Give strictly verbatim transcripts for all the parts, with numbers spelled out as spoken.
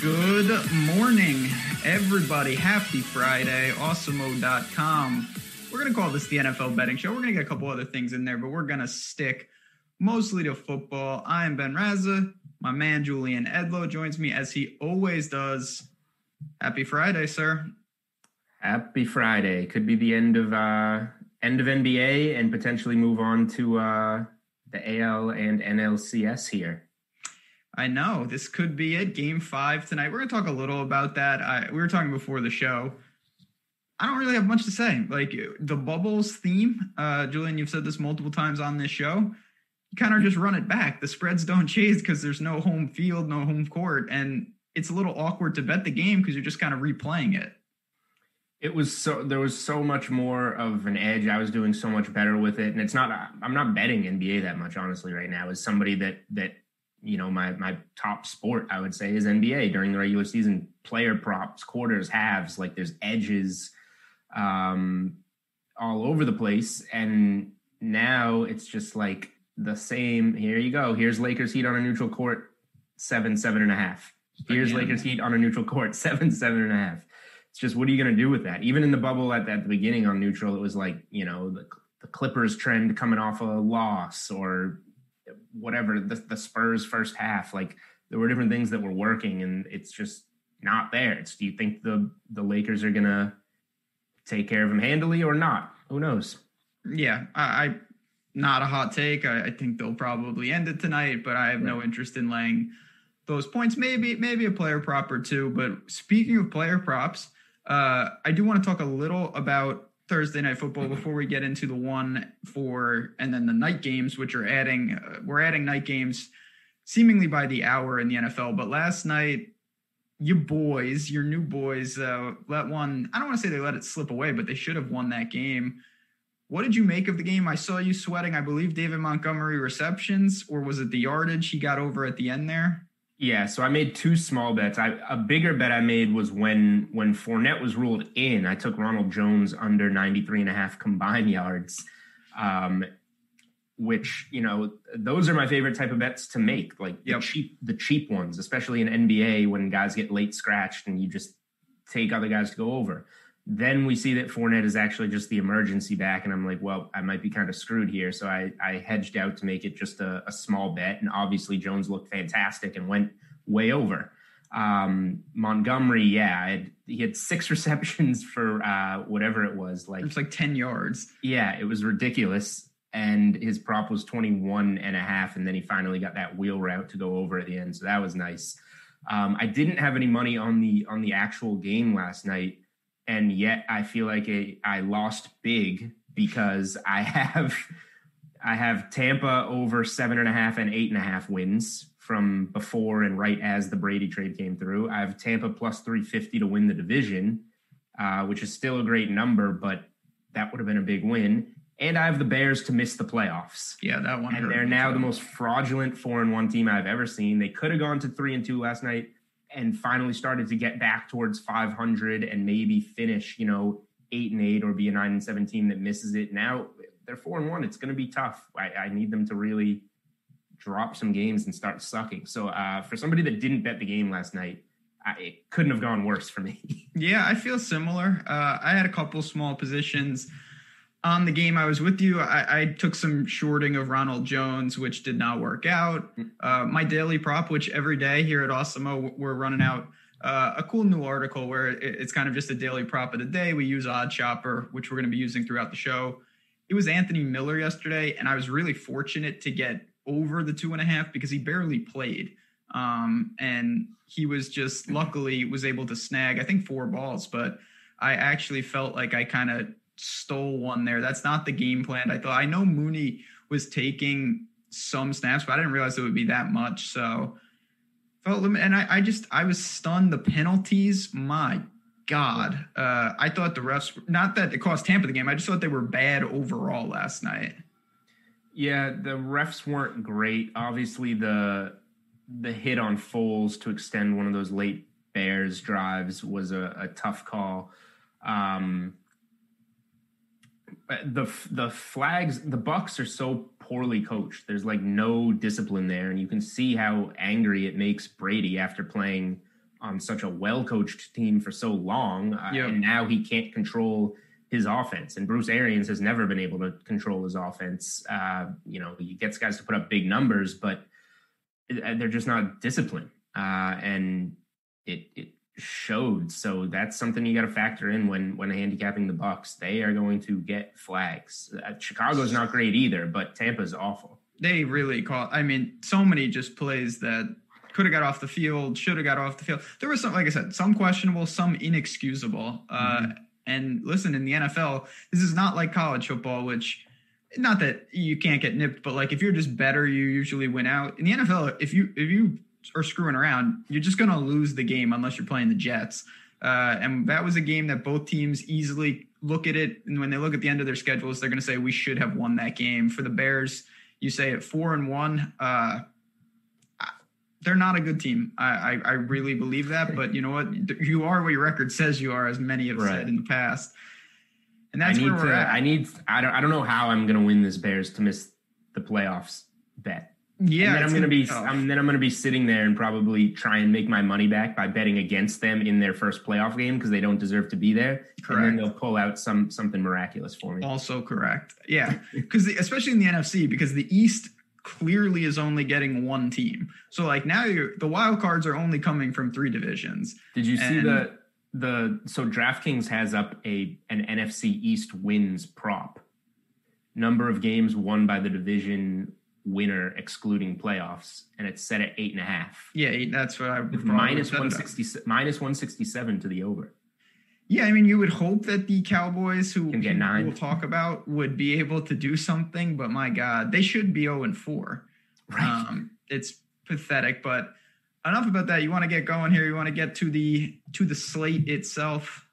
Good morning, everybody. Happy Friday. Awesemo dot com. We're going to call this the N F L betting show. We're going to get a couple other things in there, but we're going to stick mostly to football. I am Ben Razza. My man, Julian Edlow, joins me as he always does. Happy Friday, sir. Happy Friday. Could be the end of uh, end of N B A and potentially move on to uh, the A L and N L C S here. I know. This could be it. Game five tonight. We're going to talk a little about that. I, we were talking before the show. I don't really have much to say. Like, the bubbles theme, uh, Julian, you've said this multiple times on this show. You kind of just run it back. The spreads don't change because there's no home field, no home court. And it's a little awkward to bet the game because you're just kind of replaying it. It was so, there was so much more of an edge. I was doing so much better with it. And it's not, I'm not betting N B A that much, honestly, right now. As somebody that, that, you know, my my top sport, I would say, is N B A during the regular season. Player props, quarters, halves, like there's edges um, all over the place. And now it's just like the same. Here you go. Here's Lakers Heat on a neutral court, seven, seven and a half. Here's Again. Lakers Heat on a neutral court, seven, seven and a half. It's just, what are you going to do with that? Even in the bubble at, at the beginning on neutral, it was like, you know, the, the Clippers trend coming off a loss or whatever, the, the Spurs first half, like there were different things that were working, and it's just not there. It's, do you think the the Lakers are gonna take care of them handily or not? Who knows? Yeah, I, I not a hot take. I, I think they'll probably end it tonight, but I have right. no interest in laying those points. Maybe maybe a player prop or two. But speaking of player props, uh, I do want to talk a little about Thursday Night Football before we get into the one for, and then the night games, which are adding, uh, we're adding night games seemingly by the hour in the N F L. But last night, you boys, your new boys, uh, let one, I don't want to say they let it slip away, but they should have won that game. What did you make of the game? I saw you sweating, I believe, David Montgomery receptions, or was it the yardage he got over at the end there? Yeah, so I made two small bets. I, a bigger bet I made was when when Fournette was ruled in, I took Ronald Jones under ninety-three and a half combined yards, um, which, you know, those are my favorite type of bets to make, like yep. the cheap the cheap ones, especially in N B A when guys get late scratched and you just take other guys to go over. Then we see that Fournette is actually just the emergency back, and I'm like, well, I might be kind of screwed here. So I, I hedged out to make it just a, a small bet, and obviously Jones looked fantastic and went way over. Um, Montgomery, yeah, it, he had six receptions for uh, whatever it was. like It's like ten yards. Yeah, it was ridiculous, and his prop was twenty-one and a half, and then he finally got that wheel route to go over at the end, so that was nice. Um, I didn't have any money on the on the actual game last night, and yet I feel like a, I lost big because I have I have Tampa over seven and a half and eight and a half wins from before and right as the Brady trade came through. I have Tampa plus three fifty to win the division, uh, which is still a great number, but that would have been a big win. And I have the Bears to miss the playoffs. Yeah, that one. And they're now the most fraudulent four and one team I've ever seen. They could have gone to three and two last night and finally started to get back towards five hundred and maybe finish, you know, eight and eight or be a nine and seven team that misses it. Now they're four and one. It's going to be tough. I, I need them to really drop some games and start sucking. So uh, for somebody that didn't bet the game last night, I, it couldn't have gone worse for me. Yeah, I feel similar. Uh, I had a couple small positions on the game. I was with you. I, I took some shorting of Ronald Jones, which did not work out. Uh, my daily prop, which every day here at Awesemo, we're running out uh, a cool new article where it, it's kind of just a daily prop of the day. We use Oddshopper, which we're going to be using throughout the show. It was Anthony Miller yesterday, and I was really fortunate to get over the two and a half because he barely played. Um, and he was just luckily was able to snag, I think, four balls, but I actually felt like I kind of stole one there. That's not the game plan. I thought, I know Mooney was taking some snaps, but I didn't realize it would be that much. So felt lim- and I, I just, I was stunned. The penalties, my God, uh, I thought the refs, not that it cost Tampa the game. I just thought they were bad overall last night. Yeah. The refs weren't great. Obviously the, the hit on Foles to extend one of those late Bears drives was a, a tough call. Um, the the flags, the Bucs are so poorly coached. There's like no discipline there, and you can see how angry it makes Brady after playing on such a well-coached team for so long, uh, yep. and now he can't control his offense. And Bruce Arians has never been able to control his offense. Uh, you know, he gets guys to put up big numbers, but they're just not disciplined, uh, and it it showed. So that's something you got to factor in when when handicapping the Bucs. They are going to get flags. Uh, Chicago's not great either, but Tampa's awful. They really caught. I mean, so many just plays that could have got off the field, should have got off the field. There was some, like I said, some questionable, some inexcusable. Uh, mm-hmm. And listen, in the N F L, this is not like college football, which. Not that you can't get nipped, but like if you're just better, you usually win out. In the N F L, if you if you are screwing around, you're just going to lose the game unless you're playing the Jets. Uh, and that was a game that both teams easily look at it. And when they look at the end of their schedules, they're going to say we should have won that game. For the Bears, you say at four and one, uh, they're not a good team. I, I, I really believe that. But you know what? You are what your record says you are, as many have right. said in the past. And that's I need where we're to, at. I need. I don't. I don't know how I'm going to win this Bears to miss the playoffs bet. Yeah, and then I'm going to be. I'm, then I'm going to be sitting there and probably try and make my money back by betting against them in their first playoff game because they don't deserve to be there. Correct. And then they'll pull out some something miraculous for me. Also correct. Yeah, because especially in the N F C, because the East clearly is only getting one team. So like now, you're, the wild cards are only coming from three divisions. Did you and, see the? The so DraftKings has up a an N F C East wins prop, number of games won by the division winner excluding playoffs, and it's set at eight and a half. Yeah, eight, that's what I with minus one sixty minus one sixty seven to the over. Yeah, I mean, you would hope that the Cowboys, who we'll talk about, would be able to do something, but my God, they should be zero and four. Right, um, it's pathetic, but. Enough about that. You want to get going here. You want to get to the to the slate itself.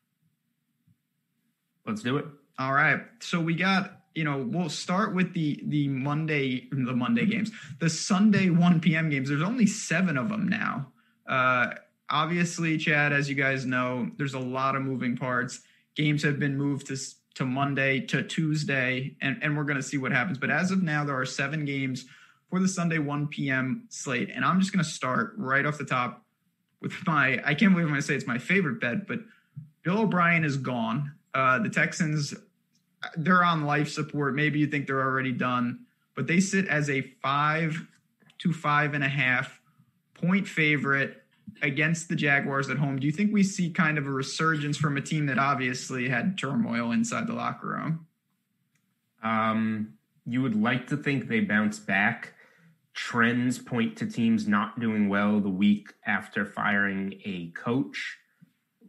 Let's do it. All right. So we got, you know, we'll start with the the Monday, the Monday games, the Sunday one p.m. games. There's only seven of them now. Uh, obviously, Chad, as you guys know, there's a lot of moving parts. Games have been moved to to Monday, to Tuesday, and, and we're going to see what happens. But as of now, there are seven games for the Sunday one p.m. slate. And I'm just going to start right off the top with my, I can't believe I'm going to say it's my favorite bet, but Bill O'Brien is gone. Uh, the Texans, they're on life support. Maybe you think they're already done, but they sit as a five to five and a half point favorite against the Jaguars at home. Do you think we see kind of a resurgence from a team that obviously had turmoil inside the locker room? Um, you would like to think they bounce back. Trends point to teams not doing well the week after firing a coach.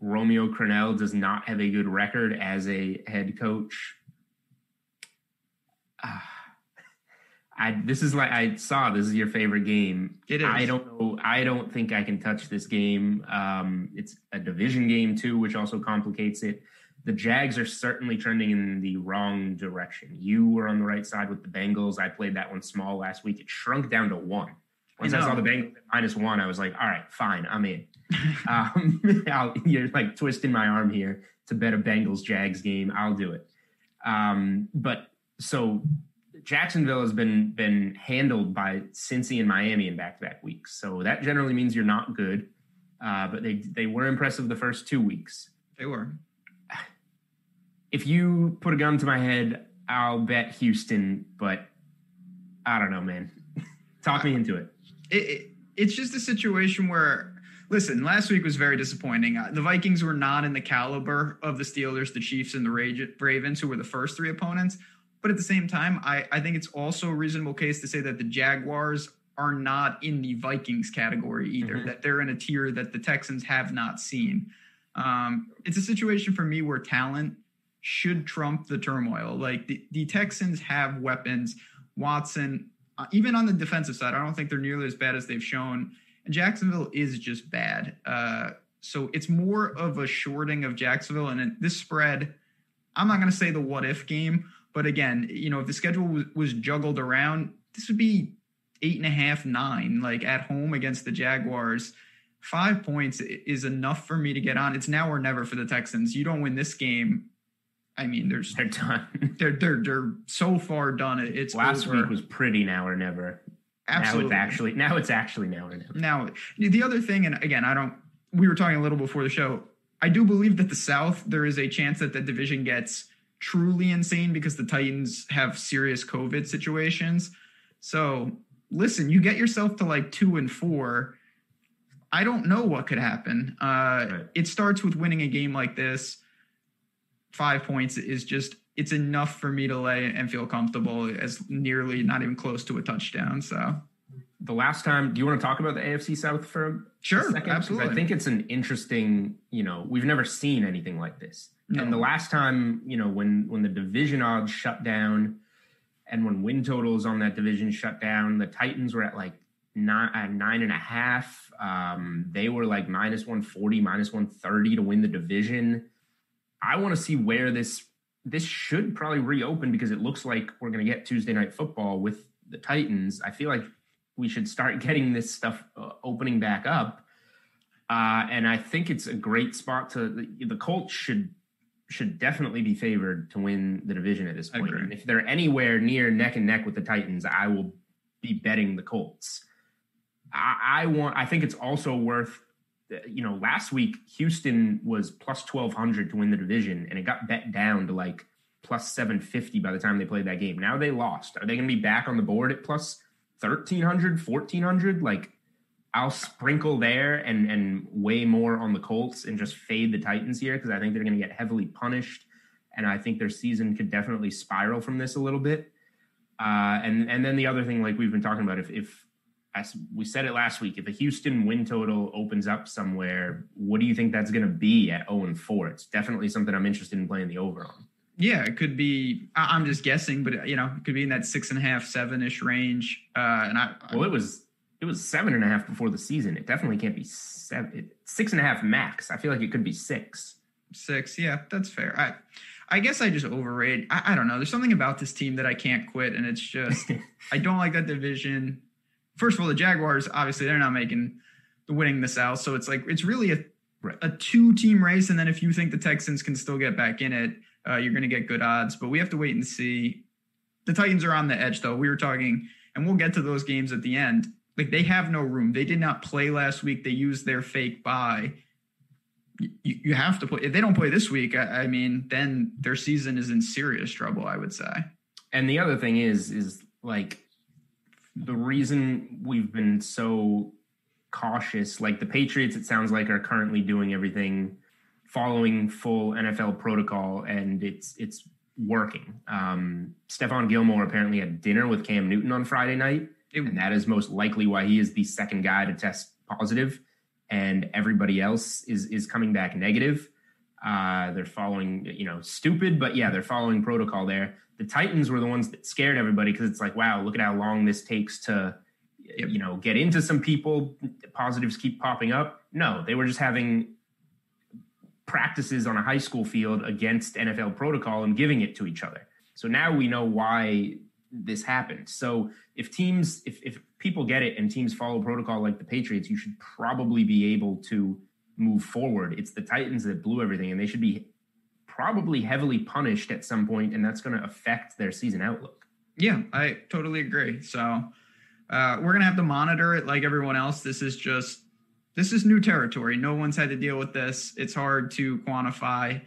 Romeo Crennel does not have a good record as a head coach. Uh, I this is like I saw this is your favorite game. It is. I don't know. I don't think I can touch this game. Um, it's a division game too, which also complicates it. The Jags are certainly trending in the wrong direction. You were on the right side with the Bengals. I played that one small last week. It shrunk down to one. Once I, I saw the Bengals at minus one, I was like, all right, fine, I'm in. um, I'll, you're like twisting my arm here to bet a Bengals-Jags game. I'll do it. Um, but so Jacksonville has been, been handled by Cincy and Miami in back-to-back weeks. So that generally means you're not good. Uh, but they they were impressive the first two weeks. They were. If you put a gun to my head, I'll bet Houston, but I don't know, man. Talk me into it. It, it. It's just a situation where, listen, last week was very disappointing. The Vikings were not in the caliber of the Steelers, the Chiefs, and the Ravens, who were the first three opponents. But at the same time, I, I think it's also a reasonable case to say that the Jaguars are not in the Vikings category either, mm-hmm. that they're in a tier that the Texans have not seen. Um, it's a situation for me where talent should trump the turmoil. Like the, the Texans have weapons. Watson, uh, even on the defensive side, I don't think they're nearly as bad as they've shown. And Jacksonville is just bad. Uh, so it's more of a shorting of Jacksonville. And in this spread, I'm not going to say the what if game, but again, you know, if the schedule was, was juggled around, this would be eight and a half, nine, like at home against the Jaguars. Five points is enough for me to get on. It's now or never for the Texans. You don't win this game, I mean, there's they're done. they're they're they're so far done. It's last over. Week was pretty now or never. Absolutely. Now it's actually now it's actually now or never. Now the other thing, and again, I don't. We were talking a little before the show. I do believe that the South, there is a chance that the division gets truly insane because the Titans have serious COVID situations. So listen, you get yourself to like two and four. I don't know what could happen. Uh, right. It starts with winning a game like this. Five points is just, it's enough for me to lay and feel comfortable as nearly not even close to a touchdown. So the last time, do you want to talk about the A F C South for sure, a second? Sure, absolutely. I think it's an interesting, you know, we've never seen anything like this. No. And the last time, you know, when, when the division odds shut down and when win totals on that division shut down, the Titans were at like, Nine, uh, nine and a half. Um, they were like minus one forty, minus one thirty to win the division. I want to see where this, this should probably reopen because it looks like we're going to get Tuesday night football with the Titans. I feel like we should start getting this stuff uh, opening back up. Uh, and I think it's a great spot to, the, the Colts should, should definitely be favored to win the division at this point. And if they're anywhere near neck and neck with the Titans, I will be betting the Colts. I want, I think it's also worth, you know, last week Houston was plus twelve hundred to win the division and it got bet down to like plus seven fifty by the time they played that game. Now they lost. Are they going to be back on the board at plus thirteen hundred, fourteen hundred? Like I'll sprinkle there and, and way more on the Colts and just fade the Titans here because I think they're going to get heavily punished. And I think their season could definitely spiral from this a little bit. Uh, and, and then the other thing, like we've been talking about, if, if, as we said it last week, if a Houston win total opens up somewhere, what do you think that's going to be at oh and four? It's definitely something I'm interested in playing the over on. Yeah, it could be, I'm just guessing, but you know, it could be in that six and a half, seven ish range. Uh, and I, well, it was, it was seven and a half before the season. It definitely can't be seven, six and a half max. I feel like it could be six, six. Yeah, that's fair. I, I guess I just overrate. I, I don't know. There's something about this team that I can't quit. And it's just, I don't like that division. First of all, the Jaguars, obviously, they're not making the winning the South. So it's like it's really a, a two-team race. And then if you think the Texans can still get back in it, uh, you're going to get good odds. But we have to wait and see. The Titans are on the edge, though. We were talking, and we'll get to those games at the end. Like, they have no room. They did not play last week. They used their fake bye. You, you have to play. If they don't play this week, I, I mean, then their season is in serious trouble, I would say. And the other thing is, is like, the reason we've been so cautious, like the Patriots, it sounds like are currently doing everything following full N F L protocol, and it's it's working. Um, Stephon Gilmore apparently had dinner with Cam Newton on Friday night, and that is most likely why he is the second guy to test positive, and everybody else is is coming back negative. Uh, they're following, you know, stupid, but yeah, they're following protocol there. The Titans were the ones that scared everybody because it's like, wow, look at how long this takes to, you know, get into some people. Positives keep popping up. No, they were just having practices on a high school field against N F L protocol and giving it to each other. So now we know why this happened. So if teams, if, if people get it and teams follow protocol like the Patriots, you should probably be able to move forward. It's the Titans that blew everything, and they should be probably heavily punished at some point, and that's going to affect their season outlook. Yeah, I totally agree. So uh, we're going to have to monitor it like everyone else. This is just, this is new territory. No one's had to deal with this. It's hard to quantify,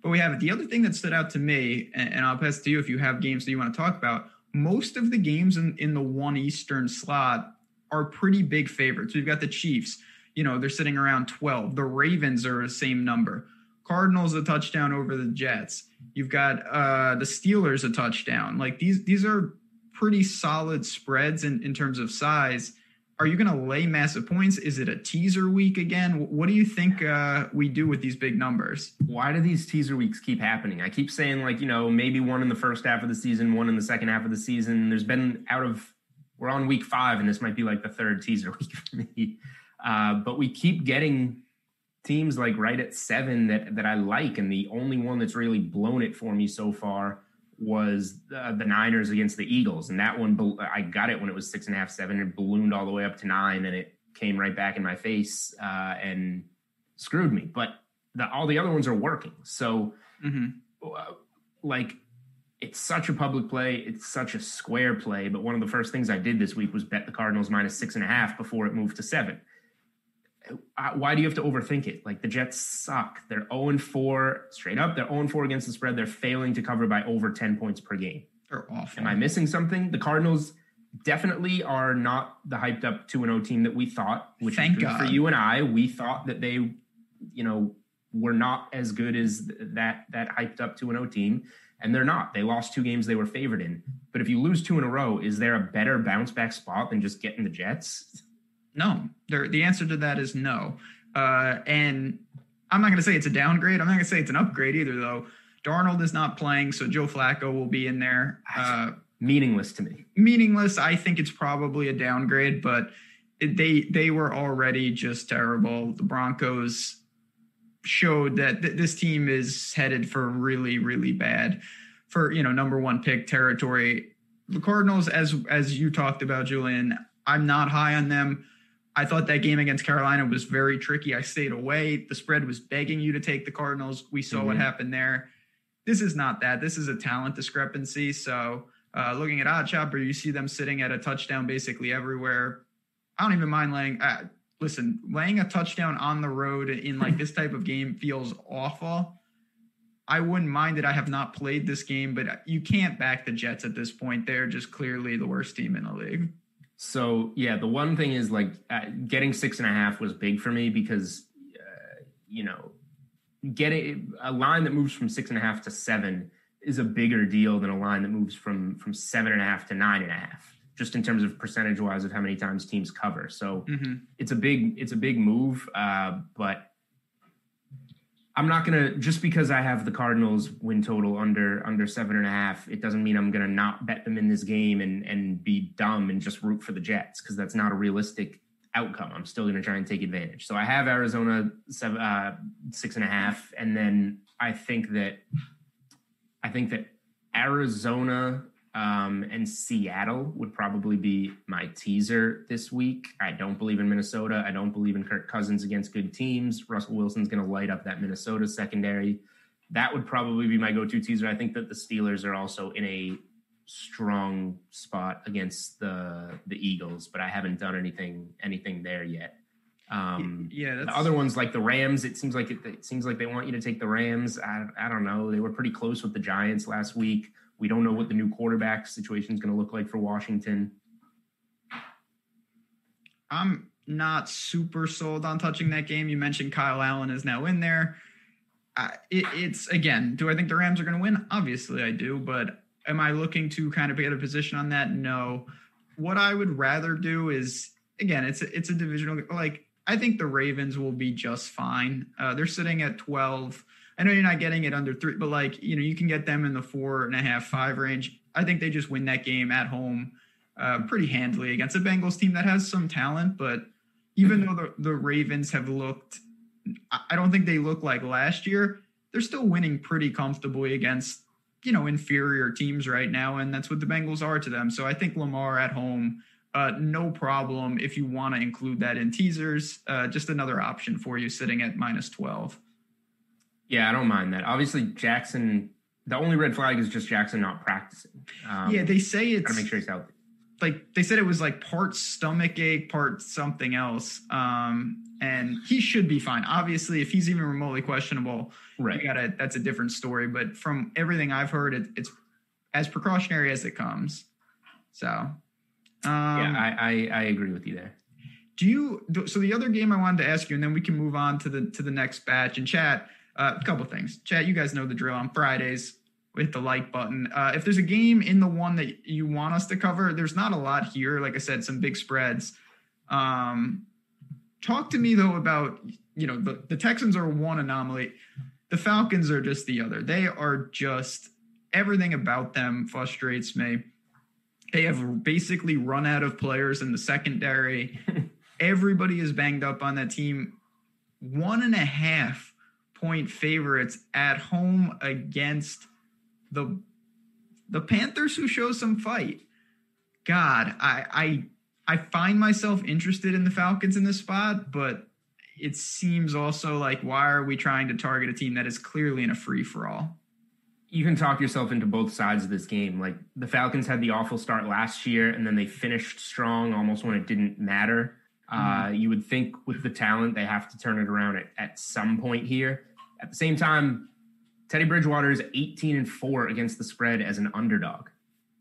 but we have it. The other thing that stood out to me, and, and I'll pass it to you if you have games that you want to talk about, most of the games in, in the one Eastern slot are pretty big favorites. We've got the Chiefs, you know, they're sitting around twelve. The Ravens are the same number. Cardinals a touchdown over the Jets. You've got uh, the Steelers a touchdown. Like these, these are pretty solid spreads in, in terms of size. Are you going to lay massive points? Is it a teaser week again? What do you think uh, we do with these big numbers? Why do these teaser weeks keep happening? I keep saying, like, you know, maybe one in the first half of the season, one in the second half of the season. There's been out of, we're on week five, and this might be like the third teaser week for me. Uh, but we keep getting teams like right at seven that, that I like. And the only one that's really blown it for me so far was uh, the Niners against the Eagles. And that one, I got it when it was six and a half, seven, and ballooned all the way up to nine, and it came right back in my face uh, and screwed me. But the, all the other ones are working. So mm-hmm. uh, like it's such a public play. It's such a square play. But one of the first things I did this week was bet the Cardinals minus six and a half before it moved to seven. Why do you have to overthink it? Like, the Jets suck. They're oh and four straight up. They're oh and four against the spread. They're failing to cover by over ten points per game. They're awful. Am I missing something? The Cardinals definitely are not the hyped up two and oh team that we thought, which Thank is good God. For you and I. We thought that they, you know, were not as good as that, that hyped up two and oh team. And they're not. They lost two games they were favored in. But if you lose two in a row, is there a better bounce back spot than just getting the Jets? No, there, the answer to that is no. Uh, and I'm not going to say it's a downgrade. I'm not going to say it's an upgrade either, though. Darnold is not playing, so Joe Flacco will be in there. Uh, meaningless to me. Meaningless. I think it's probably a downgrade, but it, they they were already just terrible. The Broncos showed that th- this team is headed for really, really bad, for, you know, number one pick territory. The Cardinals, as as you talked about, Julian, I'm not high on them. I thought that game against Carolina was very tricky. I stayed away. The spread was begging you to take the Cardinals. We saw mm-hmm. what happened there. This is not that. This is a talent discrepancy. So uh, looking at Oddshopper, you see them sitting at a touchdown basically everywhere. I don't even mind laying. Uh, listen, laying a touchdown on the road in like this type of game feels awful. I wouldn't mind it. I have not played this game, but you can't back the Jets at this point. They're just clearly the worst team in the league. So, yeah, the one thing is, like, uh, getting six and a half was big for me because, uh, you know, getting a line that moves from six and a half to seven is a bigger deal than a line that moves from from seven and a half to nine and a half, just in terms of percentage wise of how many times teams cover. So mm-hmm. it's a big it's a big move, uh, but I'm not going to, just because I have the Cardinals win total under, under seven and a half, it doesn't mean I'm going to not bet them in this game and, and be dumb and just root for the Jets. Cause that's not a realistic outcome. I'm still going to try and take advantage. So I have Arizona seven, uh, six and a half. And then I think that, I think that Arizona um, and Seattle would probably be my teaser this week. I don't believe in Minnesota. I don't believe in Kirk Cousins against good teams. Russell Wilson's going to light up that Minnesota secondary. That would probably be my go-to teaser. I think that the Steelers are also in a strong spot against the the Eagles, but I haven't done anything, anything there yet. Um, yeah, that's... the other ones like the Rams, it seems like it, it seems like they want you to take the Rams. I, I don't know. They were pretty close with the Giants last week. We don't know what the new quarterback situation is going to look like for Washington. I'm not super sold on touching that game. You mentioned Kyle Allen is now in there. I, it, it's, again, do I think the Rams are going to win? Obviously I do, but am I looking to kind of get a position on that? No. What I would rather do is, again, it's a, it's a divisional, like, I think the Ravens will be just fine. Uh, they're sitting at twelve. I know you're not getting it under three, but, like, you know, you can get them in the four and a half, five range. I think they just win that game at home uh, pretty handily against a Bengals team that has some talent. But even though the, the Ravens have looked, I don't think they look like last year. They're still winning pretty comfortably against, you know, inferior teams right now. And that's what the Bengals are to them. So I think Lamar at home, uh, no problem. If you want to include that in teasers, uh, just another option for you sitting at minus twelve. Yeah, I don't mind that. Obviously, Jackson, the only red flag is just Jackson not practicing. Um, yeah, they say it's... Gotta make sure he's healthy. Like, they said it was like part stomach ache, part something else. Um, and he should be fine. Obviously, if he's even remotely questionable, right. you gotta, that's a different story. But from everything I've heard, it, it's as precautionary as it comes. So... Um, yeah, I, I, I agree with you there. Do you... So the other game I wanted to ask you, and then we can move on to the to the next batch and chat... Uh, a couple things. Chat, you guys know the drill on Fridays. with the like button. Uh, if there's a game in the one that you want us to cover, there's not a lot here. Like I said, some big spreads. Um, talk to me though about, you know, the, the Texans are one anomaly. The Falcons are just the other. They are just, everything about them frustrates me. They have basically run out of players in the secondary. Everybody is banged up on that team. One and a half point favorites at home against the the Panthers, who show some fight. God, I I I find myself interested in the Falcons in this spot, but it seems also like, why are we trying to target a team that is clearly in a free-for-all? You can talk yourself into both sides of this game. Like, the Falcons had the awful start last year, and then they finished strong almost when it didn't matter. Mm-hmm. Uh, you would think with the talent, they have to turn it around at, at some point here. At the same time, Teddy Bridgewater is eighteen and four against the spread as an underdog.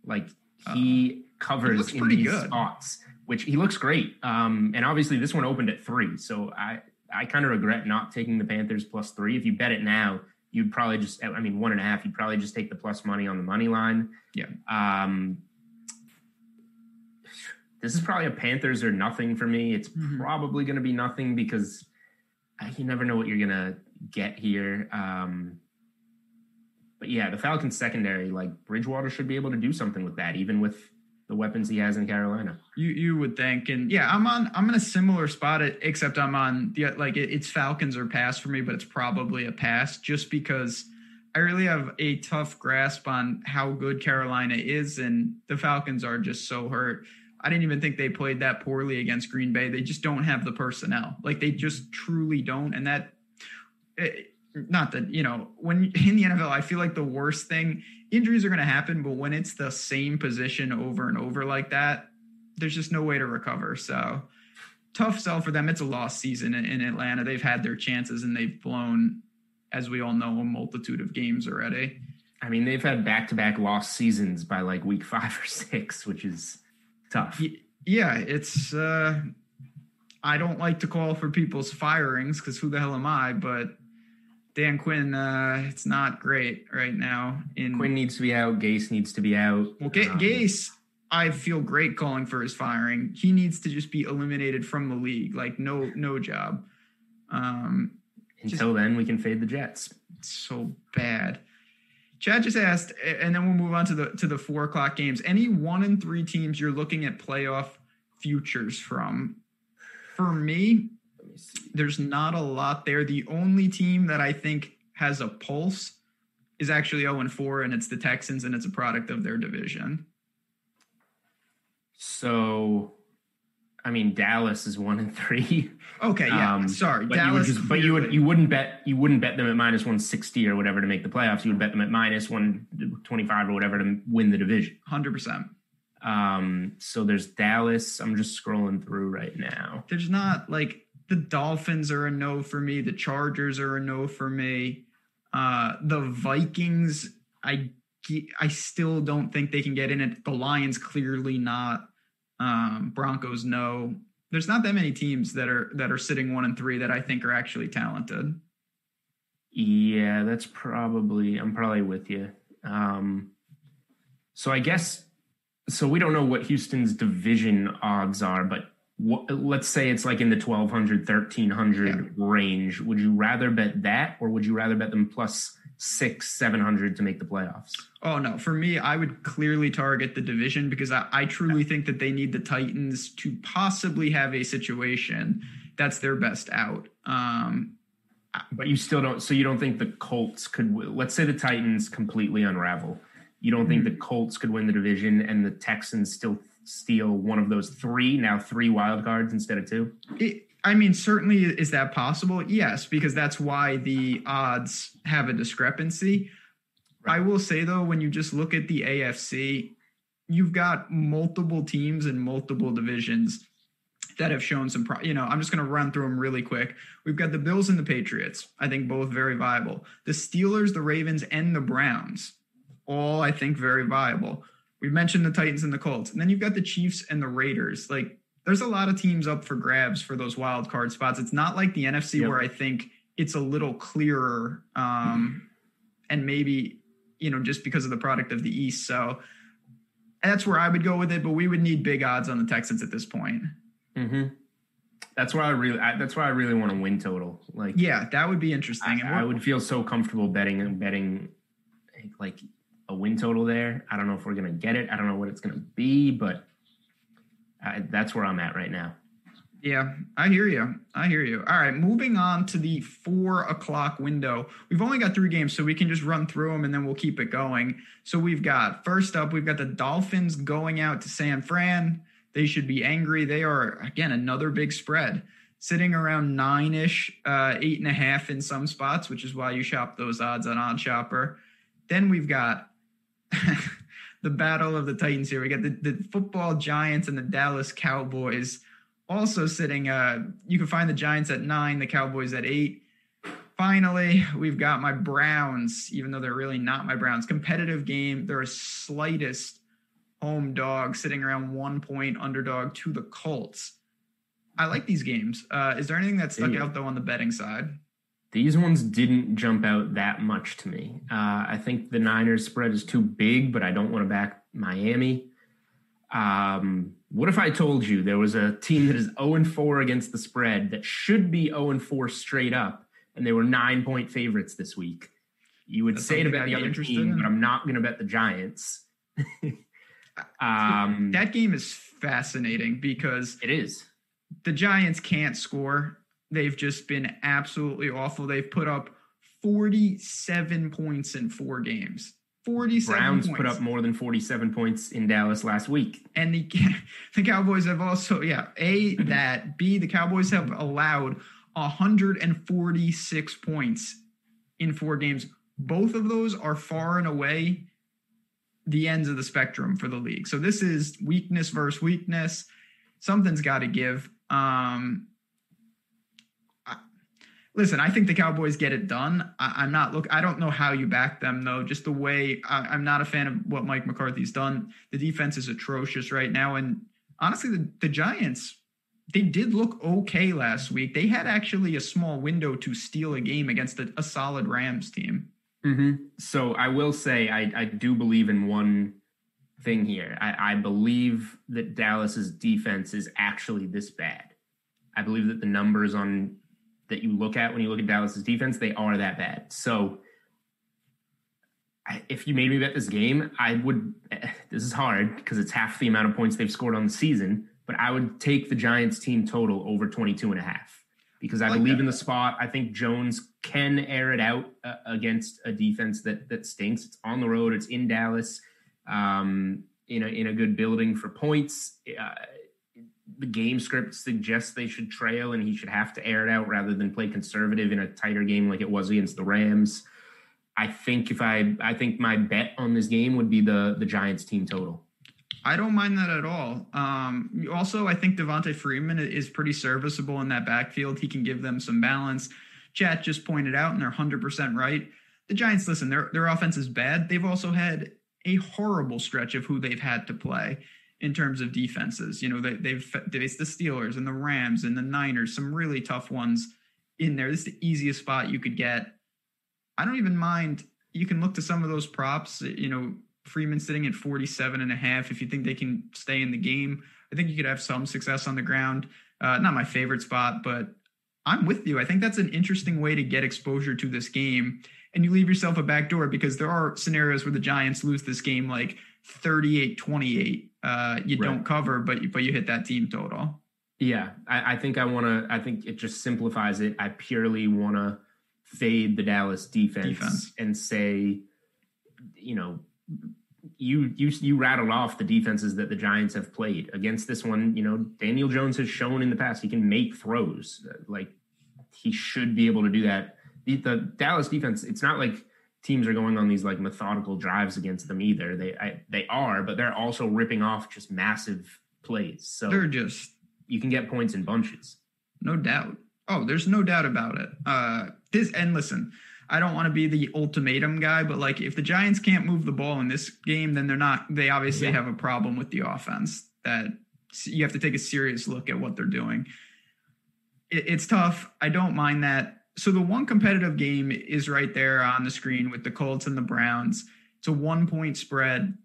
Like, he uh, covers in these good. spots, which he looks great. Um, and obviously this one opened at three. So I, I kind of regret not taking the Panthers plus three. If you bet it now, you'd probably just, I mean, one and a half, you'd probably just take the plus money on the money line. Yeah. Um, this is probably a Panthers or nothing for me. It's mm-hmm. probably going to be nothing because you never know what you're going to get here. Um, but yeah, the Falcons secondary, like, Bridgewater should be able to do something with that, even with the weapons he has in Carolina. You you would think. And yeah, I'm on, I'm in a similar spot, except I'm on the, like, it, it's Falcons or pass for me, but it's probably a pass just because I really have a tough grasp on how good Carolina is. And the Falcons are just so hurt. I didn't even think they played that poorly against Green Bay. They just don't have the personnel. Like, they just truly don't. And that, it, not that, you know, when in the N F L, I feel like the worst thing, injuries are going to happen, but when it's the same position over and over like that, there's just no way to recover. So tough sell for them. It's a lost season in Atlanta. They've had their chances and they've blown, as we all know, a multitude of games already. I mean, they've had back-to-back lost seasons by like week five or six, which is tough. Yeah. It's, uh, I don't like to call for people's firings because who the hell am I, but Dan Quinn, uh, it's not great right now. In Quinn needs to be out. Gase needs to be out. Well, G- um, Gase, I feel great calling for his firing. He needs to just be eliminated from the league. Like, no, no job. Um, until just, then, we can fade the Jets. It's so bad. Chad just asked, and then we'll move on to the to the four o'clock games. Any one and three teams you're looking at playoff futures from? For me, there's not a lot there. The only team that I think has a pulse is actually oh and four, and it's the Texans, and it's a product of their division. So, I mean, Dallas is one and three. Okay, yeah. Um, sorry, but Dallas. You would just, but you would you wouldn't bet you wouldn't bet them at minus one sixty or whatever to make the playoffs. You would bet them at minus one twenty five or whatever to win the division. Hundred percent. Um. So there's Dallas. I'm just scrolling through right now. There's not like. The Dolphins are a no for me. The Chargers are a no for me. Uh, the Vikings, I, I still don't think they can get in it. The Lions, clearly not. Um, Broncos, no. There's not that many teams that are that are sitting one and three that I think are actually talented. Yeah, that's probably, I'm probably with you. Um, so I guess, so we don't know what Houston's division odds are, but let's say it's like in the twelve hundred, thirteen hundred yeah. range. Would you rather bet that, or would you rather bet them plus six, seven hundred to make the playoffs? Oh, no. For me, I would clearly target the division because I, I truly think that they need the Titans to possibly have a situation that's their best out. Um, but you still don't. So you don't think the Colts could, let's say the Titans completely unravel. You don't think mm-hmm. the Colts could win the division and the Texans still steal one of those three, now three wild cards instead of two? It, I mean, certainly is that possible? Yes, because that's why the odds have a discrepancy. Right. I will say, though, when you just look at the A F C, you've got multiple teams in multiple divisions that have shown some, pro- you know, I'm just going to run through them really quick. We've got the Bills and the Patriots, I think both very viable. The Steelers, the Ravens, and the Browns, all I think very viable. We've mentioned the Titans and the Colts. And then you've got the Chiefs and the Raiders. Like, there's a lot of teams up for grabs for those wild card spots. It's not like the N F C yep. where I think it's a little clearer. Um, and maybe you know, just because of the product of the East. So that's where I would go with it, but we would need big odds on the Texans at this point. Mm-hmm. That's why I really, I, that's why I really want a win total. Like, yeah, that would be interesting. I, I would feel so comfortable betting and betting like a win total there. I don't know if we're going to get it. I don't know what it's going to be, but I, that's where I'm at right now. Yeah, I hear you. I hear you. All right, moving on to the four o'clock window. We've only got three games, so we can just run through them, and then we'll keep it going. So we've got, first up, we've got the Dolphins going out to San Fran. They should be angry. They are, again, another big spread, sitting around nine-ish, uh, eight and a half in some spots, which is why you shop those odds on Oddshopper. Then we've got the battle of the Titans here. We got the, the football Giants and the Dallas Cowboys. Also sitting, uh, you can find the Giants at nine, the Cowboys at eight. Finally, we've got my Browns, even though they're really not my Browns. Competitive game. They're a slightest home dog, sitting around one point underdog to the Colts. I like these games. Uh, is there anything that stuck yeah. out, though, on the betting side? These ones didn't jump out that much to me. Uh, I think the Niners spread is too big, but I don't want to back Miami. Um, what if I told you there was a team that is oh and four against the spread that should be oh and four straight up, and they were nine point favorites this week? You would That's say to bet the other team, in. But I'm not going to bet the Giants. um, that game is fascinating because it is. The Giants can't score. They've just been absolutely awful. They've put up forty-seven points in four games. forty-seven Browns points. Put up more than forty-seven points in Dallas last week. And the the Cowboys have also, yeah, A, that, B, the Cowboys have allowed one hundred forty-six points in four games. Both of those are far and away the ends of the spectrum for the league. So this is weakness versus weakness. Something's got to give. Um, Listen, I think the Cowboys get it done. I, I'm not look. I don't know how you back them though. Just the way I, I'm not a fan of what Mike McCarthy's done. The defense is atrocious right now, and honestly, the, the Giants, they did look okay last week. They had actually a small window to steal a game against a, a solid Rams team. Mm-hmm. So I will say I, I do believe in one thing here. I, I believe that Dallas's defense is actually this bad. I believe that the numbers on that you look at when you look at Dallas's defense, they are that bad. So if you made me bet this game, I would, this is hard because it's half the amount of points they've scored on the season, but I would take the Giants team total over twenty-two and a half because I, I like believe that. In the spot. I think Jones can air it out uh, against a defense that, that stinks. It's on the road. It's in Dallas, um, in a, in a good building for points. Uh, The game script suggests they should trail and he should have to air it out rather than play conservative in a tighter game like it was against the Rams. I think if I, I think my bet on this game would be the, the Giants team total. I don't mind that at all. Um, also, I think Devontae Freeman is pretty serviceable in that backfield. He can give them some balance. Chat just pointed out, and they're one hundred percent right. The Giants, listen, their their offense is bad. They've also had a horrible stretch of who they've had to play. In terms of defenses, you know, they, they've faced the Steelers and the Rams and the Niners, some really tough ones in there. This is the easiest spot you could get. I don't even mind. You can look to some of those props, you know, Freeman sitting at forty-seven and a half. If you think they can stay in the game, I think you could have some success on the ground. Uh, not my favorite spot, but I'm with you. I think that's an interesting way to get exposure to this game. And you leave yourself a back door because there are scenarios where the Giants lose this game, like thirty-eight twenty-eight. Uh, you right. don't cover, but you, but you hit that team total. Yeah, I, I think I want to, I think it just simplifies it. I purely want to fade the Dallas defense, defense and say, you know, you, you, you rattled off the defenses that the Giants have played against this one. You know, Daniel Jones has shown in the past, he can make throws. Like he should be able to do that. The, the Dallas defense, it's not like teams are going on these like methodical drives against them either. They I, they are, but they're also ripping off just massive plays. So they're just, you can get points in bunches. No doubt. Oh, there's no doubt about it. Uh, this and listen, I don't want to be the ultimatum guy, but like if the Giants can't move the ball in this game, then they're not, they obviously yeah. have a problem with the offense that you have to take a serious look at what they're doing. It, it's tough. I don't mind that. So the one competitive game is right there on the screen with the Colts and the Browns. It's a one-point spread.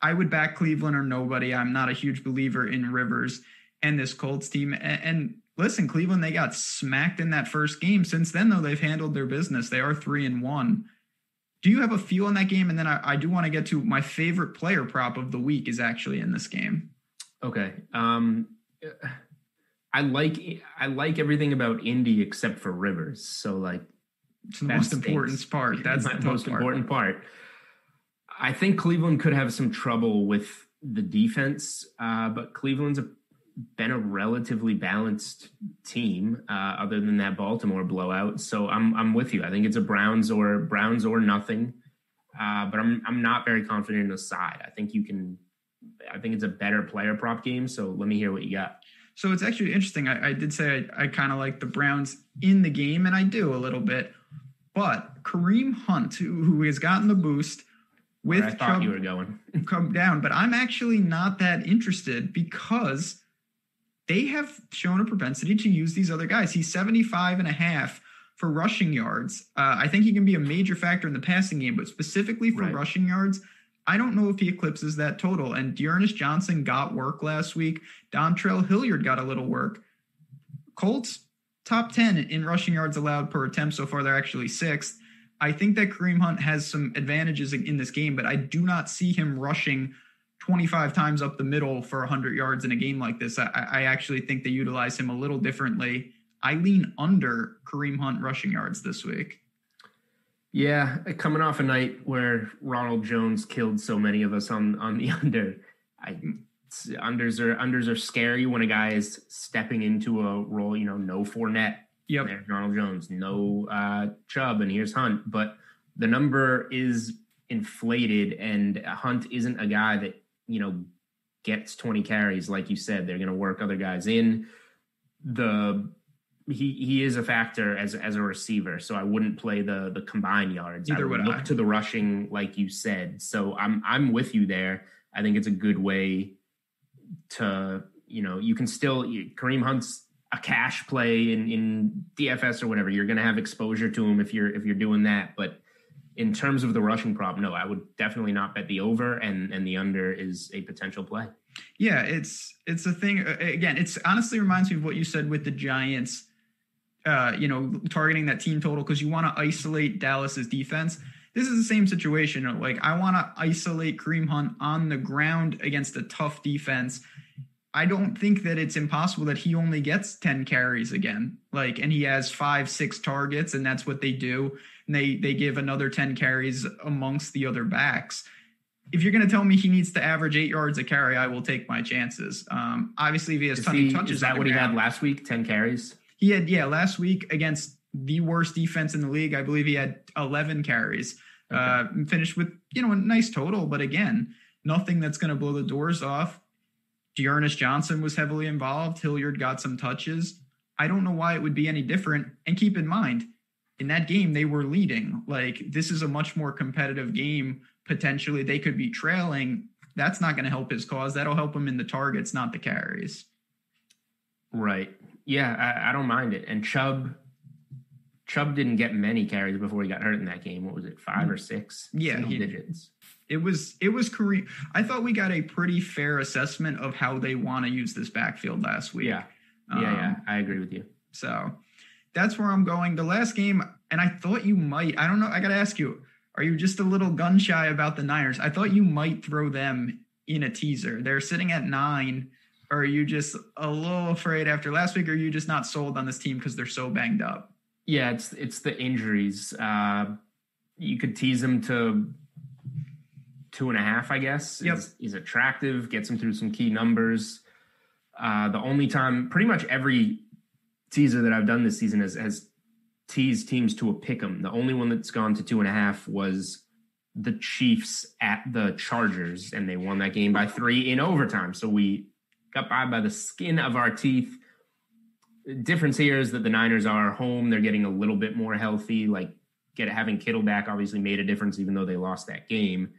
I would back Cleveland or nobody. I'm not a huge believer in Rivers and this Colts team. And, and listen, Cleveland, they got smacked in that first game. Since then, though, they've handled their business. They are three and one. Do you have a feel on that game? And then I, I do want to get to my favorite player prop of the week is actually in this game. Okay. Um, I like I like everything about Indy except for Rivers. So, like, it's the most important part. That's the most important part. I think Cleveland could have some trouble with the defense, uh, but Cleveland's a, been a relatively balanced team, uh, other than that Baltimore blowout. So I'm I'm with you. I think it's a Browns or Browns or nothing. Uh, but I'm I'm not very confident in the side. I think you can. I think it's a better player prop game. So let me hear what you got. So it's actually interesting. I, I did say I, I kind of like the Browns in the game, and I do a little bit. But Kareem Hunt, who, who has gotten the boost. With I thought Chubb, you were going. Come down, but I'm actually not that interested because they have shown a propensity to use these other guys. He's seventy-five and a half for rushing yards. Uh, I think he can be a major factor in the passing game, but specifically for right. rushing yards, I don't know if he eclipses that total. And Dearness Johnson got work last week. Dontrell Hilliard got a little work. Colts, top ten in rushing yards allowed per attempt. So far, they're actually sixth. I think that Kareem Hunt has some advantages in this game, but I do not see him rushing twenty-five times up the middle for one hundred yards in a game like this. I, I actually think they utilize him a little differently. I lean under Kareem Hunt rushing yards this week. Yeah, coming off a night where Ronald Jones killed so many of us on, on the under. I, unders are unders are scary when a guy is stepping into a role, you know, no Fournette. Yep. There's Ronald Jones, no uh, Chubb, and here's Hunt. But the number is inflated, and Hunt isn't a guy that, you know, gets twenty carries. Like you said, they're going to work other guys in. The he he is a factor as as a receiver, so I wouldn't play the the combined yards. Either I would, would look I. to the rushing, like you said. So I'm I'm with you there. I think it's a good way to, you know, you can still Kareem Hunt's a cash play in, in D F S or whatever. You're going to have exposure to him if you're, if you're doing that. But in terms of the rushing prop, no, I would definitely not bet the over, and, and the under is a potential play. Yeah. It's, it's a thing. Again, it's honestly reminds me of what you said with the Giants, uh, you know, targeting that team total, cause you want to isolate Dallas's defense. This is the same situation. Like, I want to isolate Kareem Hunt on the ground against a tough defense. I don't think that it's impossible that he only gets ten carries again, like, and he has five, six targets, and that's what they do. And they, they give another ten carries amongst the other backs. If you're going to tell me he needs to average eight yards a carry, I will take my chances. Um, obviously, if he has twenty touches. Is that what he had last week, ten carries? He had, yeah, last week against the worst defense in the league, I believe he had eleven carries. Okay. Uh, finished with, you know, a nice total, but again, nothing that's going to blow the doors off. Dearness Johnson was heavily involved. Hilliard got some touches. I don't know why it would be any different. And keep in mind, in that game, they were leading. Like, this is a much more competitive game. Potentially, they could be trailing. That's not going to help his cause. That'll help him in the targets, not the carries. Right. Yeah, I, I don't mind it. And Chubb, Chubb didn't get many carries before he got hurt in that game. What was it, five or six? Yeah. Single digits. It was, it was Kareem. I thought we got a pretty fair assessment of how they want to use this backfield last week. Yeah. Yeah. Um, yeah. I agree with you. So that's where I'm going. The last game, and I thought you might, I don't know. I got to ask you, are you just a little gun shy about the Niners? I thought you might throw them in a teaser. They're sitting at nine. Or are you just a little afraid after last week? Or are you just not sold on this team because they're so banged up? Yeah. It's, it's the injuries. Uh, you could tease them to two and a half, I guess. Yep. Is, is attractive, gets them through some key numbers. Uh, the only time, pretty much every teaser that I've done this season has, has teased teams to a pick'em. The only one that's gone to two and a half was the Chiefs at the Chargers, and they won that game by three in overtime. So we got by by the skin of our teeth. The difference here is that the Niners are home. They're getting a little bit more healthy. Like, get having Kittle back obviously made a difference, even though they lost that game.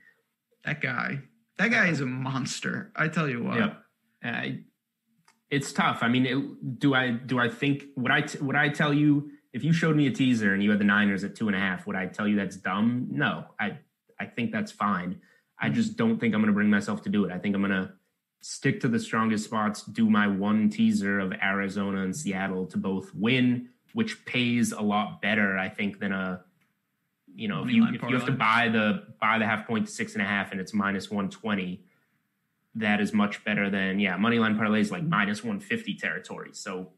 That guy, that guy is a monster. I tell you what, yep. uh, it's tough. I mean, it, do I, do I think, would I, t- would I tell you, if you showed me a teaser and you had the Niners at two and a half, would I tell you that's dumb? No, I, I think that's fine. I just don't think I'm going to bring myself to do it. I think I'm going to stick to the strongest spots, do my one teaser of Arizona and Seattle to both win, which pays a lot better, I think, than a, you know, if you, if you have to buy the buy the half point to six and a half and it's minus one twenty, that is much better than, yeah, moneyline parlay is like minus one fifty territory. So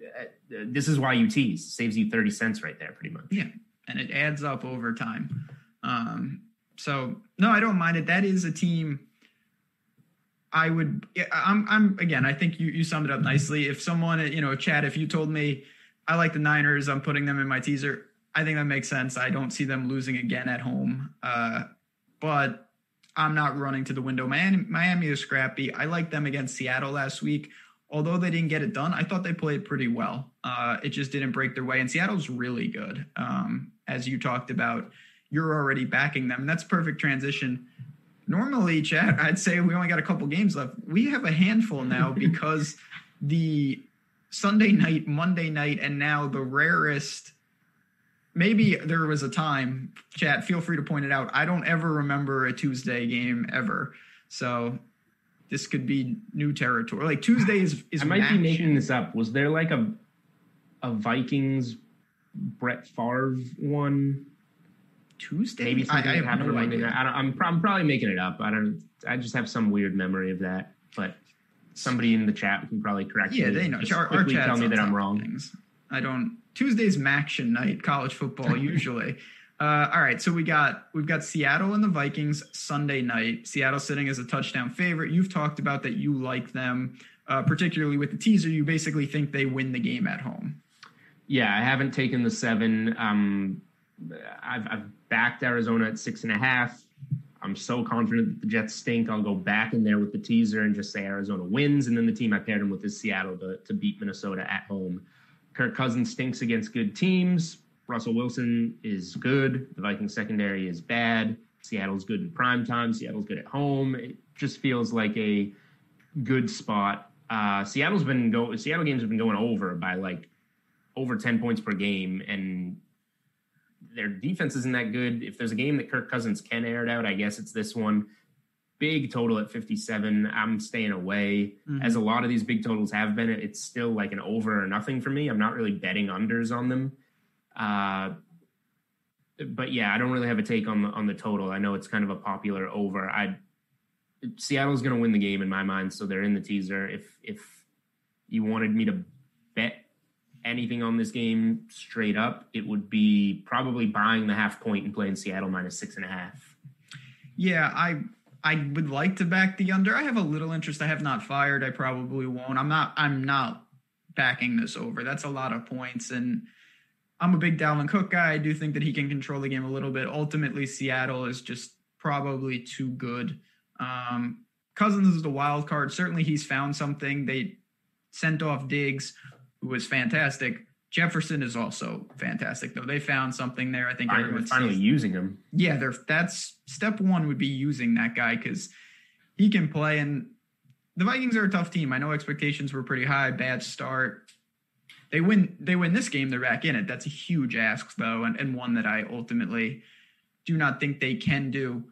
uh, this is why you tease. Saves you thirty cents right there, pretty much. Yeah, and it adds up over time. Um, so, no, I don't mind it. That is a team I would – I'm, I'm again, I think you, you summed it up nicely. If someone, you know, Chad, if you told me I like the Niners, I'm putting them in my teaser, I think that makes sense. I don't see them losing again at home. Uh, but I'm not running to the window. Miami, Miami is scrappy. I liked them against Seattle last week. Although they didn't get it done, I thought they played pretty well. Uh, it just didn't break their way. And Seattle's really good, um, as you talked about. You're already backing them. And that's perfect transition. Normally, Chad, I'd say we only got a couple games left. We have a handful now because the Sunday night, Monday night, and now the rarest, maybe there was a time, Chad, feel free to point it out. I don't ever remember a Tuesday game ever. So this could be new territory. Like Tuesday is, is I might match. be making this up. Was there like a, a Vikings Brett Favre one? Tuesday? Maybe something I, I happened no idea. I don't, I'm, pro- I'm probably making it up. I don't. I just have some weird memory of that. But somebody in the chat can probably correct yeah, me. Yeah, they know. Just our, our chat tell me that I'm wrong. Things. I don't. Tuesday's Maction night, college football usually. uh, all right, so we got we've got Seattle and the Vikings Sunday night. Seattle sitting as a touchdown favorite. You've talked about that. You like them, uh, particularly with the teaser. You basically think they win the game at home. Yeah, I haven't taken the seven. Um, I've, I've backed Arizona at six and a half. I'm so confident that the Jets stink. I'll go back in there with the teaser and just say Arizona wins. And then the team I paired him with is Seattle to, to beat Minnesota at home. Kirk Cousins stinks against good teams. Russell Wilson is good. The Vikings secondary is bad. Seattle's good in primetime. Seattle's good at home. It just feels like a good spot. Uh, Seattle's been go. Seattle games have been going over by like over ten points per game. And their defense isn't that good. If there's a game that Kirk Cousins can air it out, I guess it's this one. Big total at fifty-seven. I'm staying away. Mm-hmm. As a lot of these big totals have been, it's still like an over or nothing for me. I'm not really betting unders on them. Uh, but, yeah, I don't really have a take on the, on the total. I know it's kind of a popular over. I Seattle's going to win the game in my mind, so they're in the teaser. If, if you wanted me to bet anything on this game straight up, it would be probably buying the half point and playing Seattle minus six and a half. Yeah, I I would like to back the under. I have a little interest. I have not fired. I probably won't. I'm not I'm not backing this over. That's a lot of points. And I'm a big Dalvin Cook guy. I do think that he can control the game a little bit. Ultimately, Seattle is just probably too good. Um, Cousins is the wild card. Certainly he's found something. They sent off Diggs, who was fantastic. Jefferson is also fantastic, though. They found something there. I think I, everyone's finally sees. using him. Yeah, they're, that's step one would be using that guy because he can play. And the Vikings are a tough team. I know expectations were pretty high. Bad start. They win. They win this game. They're back in it. That's a huge ask, though, and, and one that I ultimately do not think they can do.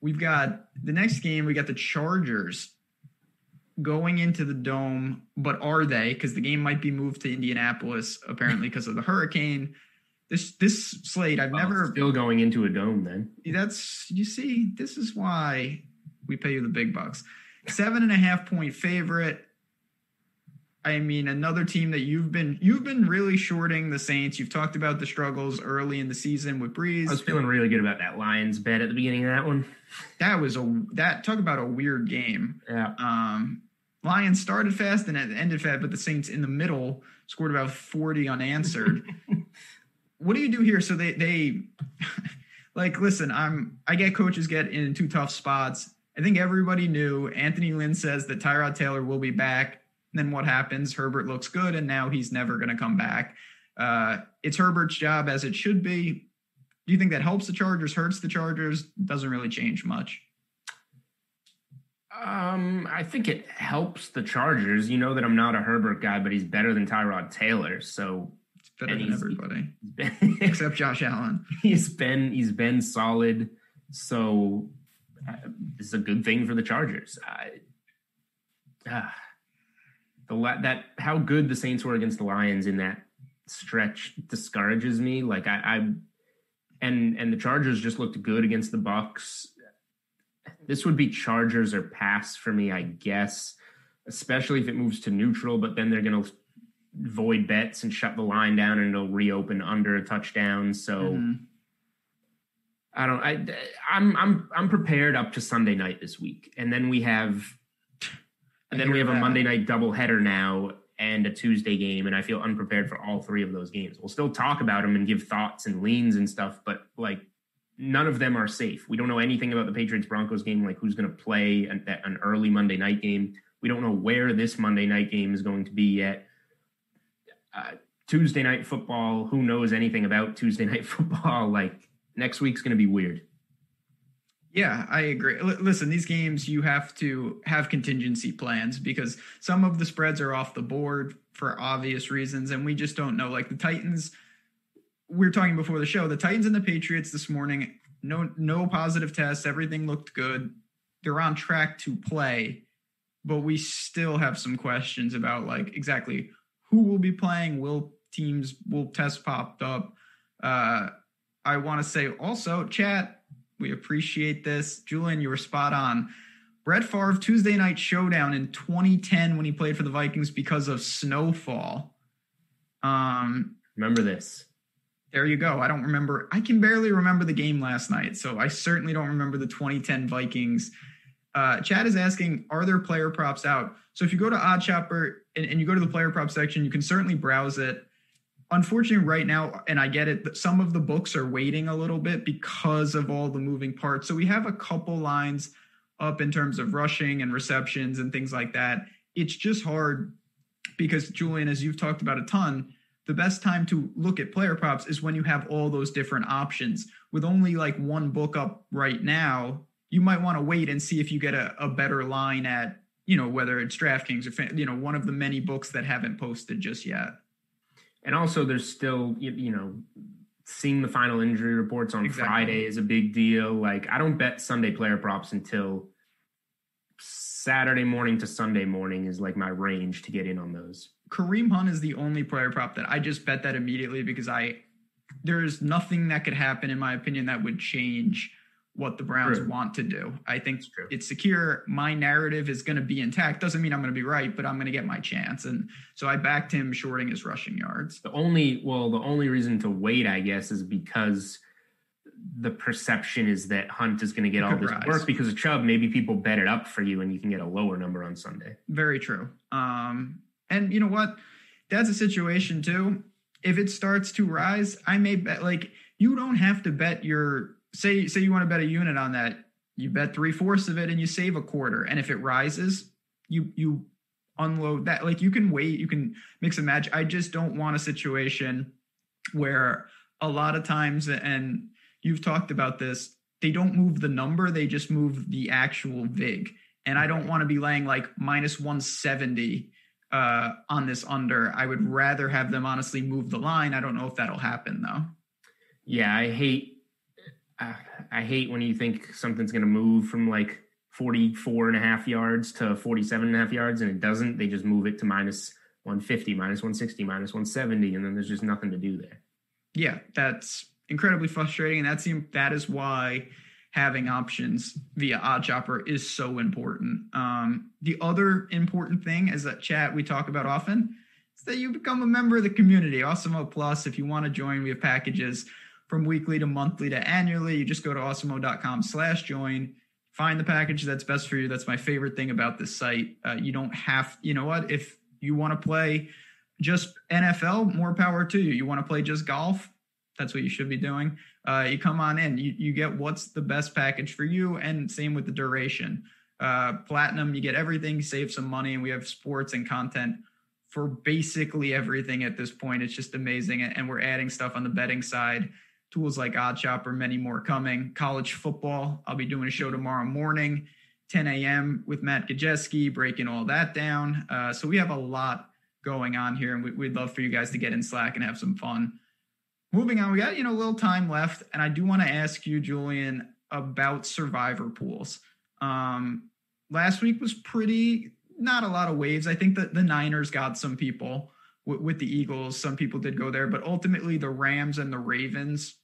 We've got the next game. We got the Chargers going into the dome, but are they? Because the game might be moved to Indianapolis apparently because of the hurricane. This this slate, I've well, never still going into a dome. Then that's you see, this is why we pay you the big bucks. Seven and a half point favorite. I mean, another team that you've been you've been really shorting the Saints. You've talked about the struggles early in the season with Breeze. I was feeling really good about that Lions bet at the beginning of that one. That was a that talk about a weird game. Yeah. Um, Lions started fast and ended fast, but the Saints in the middle scored about forty unanswered. What do you do here? So they they like listen. I'm I get coaches get in two tough spots. I think everybody knew Anthony Lynn says that Tyrod Taylor will be back. And then what happens? Herbert looks good, and now he's never going to come back. Uh, it's Herbert's job, as it should be. Do you think that helps the Chargers, hurts the Chargers? Doesn't really change much. Um, I think it helps the Chargers. You know that I'm not a Herbert guy, but he's better than Tyrod Taylor. So it's better than everybody, been, except Josh Allen. He's been he's been solid. So uh, this is a good thing for the Chargers. I, uh, the that how good the Saints were against the Lions in that stretch discourages me. Like I, I and and the Chargers just looked good against the Bucs. This would be Chargers or pass for me, I guess, especially if it moves to neutral. But then they're going to void bets and shut the line down, and it'll reopen under a touchdown. So mm-hmm. I don't. I, I'm I'm I'm prepared up to Sunday night this week, and then we have, and then we have a Monday night doubleheader now and a Tuesday game, and I feel unprepared for all three of those games. We'll still talk about them and give thoughts and leans and stuff, but like. None of them are safe. We don't know anything about the Patriots-Broncos game, like who's going to play an, an early Monday night game. We don't know where this Monday night game is going to be yet. Uh, Tuesday night football, who knows anything about Tuesday night football? Like, next week's going to be weird. Yeah, I agree. L- listen, these games, you have to have contingency plans because some of the spreads are off the board for obvious reasons, and we just don't know. Like, the Titans... We were talking before the show, the Titans and the Patriots this morning, no no positive tests. Everything looked good. They're on track to play, but we still have some questions about like exactly who will be playing. Will teams, will tests popped up? Uh, I want to say also, chat, we appreciate this. Julian, you were spot on. Brett Favre, Tuesday night showdown in twenty ten when he played for the Vikings because of snowfall. Um, Remember this. There you go. I don't remember. I can barely remember the game last night, so I certainly don't remember the twenty ten Vikings. Uh, Chad is asking, are there player props out? So if you go to Oddshopper and, and you go to the player prop section, you can certainly browse it. Unfortunately, right now, and I get it, some of the books are waiting a little bit because of all the moving parts. So we have a couple lines up in terms of rushing and receptions and things like that. It's just hard because, Julian, as you've talked about a ton, the best time to look at player props is when you have all those different options. With only like one book up right now, you might want to wait and see if you get a, a better line at, you know, whether it's DraftKings or, you know, one of the many books that haven't posted just yet. And also there's still, you know, seeing the final injury reports on exactly. Friday is a big deal. Like I don't bet Sunday player props until Saturday morning to Sunday morning is like my range to get in on those. Kareem Hunt is the only player prop that I just bet that immediately because I, there's nothing that could happen, in my opinion, that would change what the Browns true. Want to do. I think true. It's secure. My narrative is going to be intact. Doesn't mean I'm going to be right, but I'm going to get my chance. And so I backed him shorting his rushing yards. The only, well, the only reason to wait, I guess, is because the perception is that Hunt is going to get all this rise. Work because of Chubb. Maybe people bet it up for you and you can get a lower number on Sunday. Very true. Um, And you know what? That's a situation too. If it starts to rise, I may bet, like you don't have to bet your, say, say you want to bet a unit on that. You bet three fourths of it and you save a quarter. And if it rises, you, you unload that. Like you can wait, you can mix and match. I just don't want a situation where a lot of times, and you've talked about this, they don't move the number. They just move the actual vig. And I don't want to be laying like minus one seventy uh on this under. I would rather have them honestly move the line. I don't know if that'll happen though. Yeah, I hate uh, I hate when you think something's going to move from like forty-four and a half yards to forty-seven and a half yards and it doesn't. They just move it to minus one fifty, minus one sixty, minus one seventy, and then there's just nothing to do there. Yeah, that's incredibly frustrating, and that's the, that is why having options via Oddshopper is so important. Um, the other important thing is that, chat, we talk about often is that you become a member of the community. Awesemo Plus, if you want to join, we have packages from weekly to monthly to annually. You just go to awesemo.com slash join, find the package that's best for you. That's my favorite thing about this site. Uh, you don't have, you know what, if you want to play just N F L, more power to you. You want to play just golf, that's what you should be doing. Uh, you come on in, you, you get what's the best package for you. And same with the duration. Uh, platinum, you get everything, save some money. And we have sports and content for basically everything at this point. It's just amazing. And we're adding stuff on the betting side, tools like Oddshopper, many more coming. College football, I'll be doing a show tomorrow morning, ten a.m. with Matt Gajewski, breaking all that down. Uh, so we have a lot going on here. And we, we'd love for you guys to get in Slack and have some fun. Moving on, we got, you know, a little time left, and I do want to ask you, Julian, about survivor pools. Um, last week was pretty, not a lot of waves. I think that the Niners got some people w- with the Eagles. Some people did go there, but ultimately the Rams and the Ravens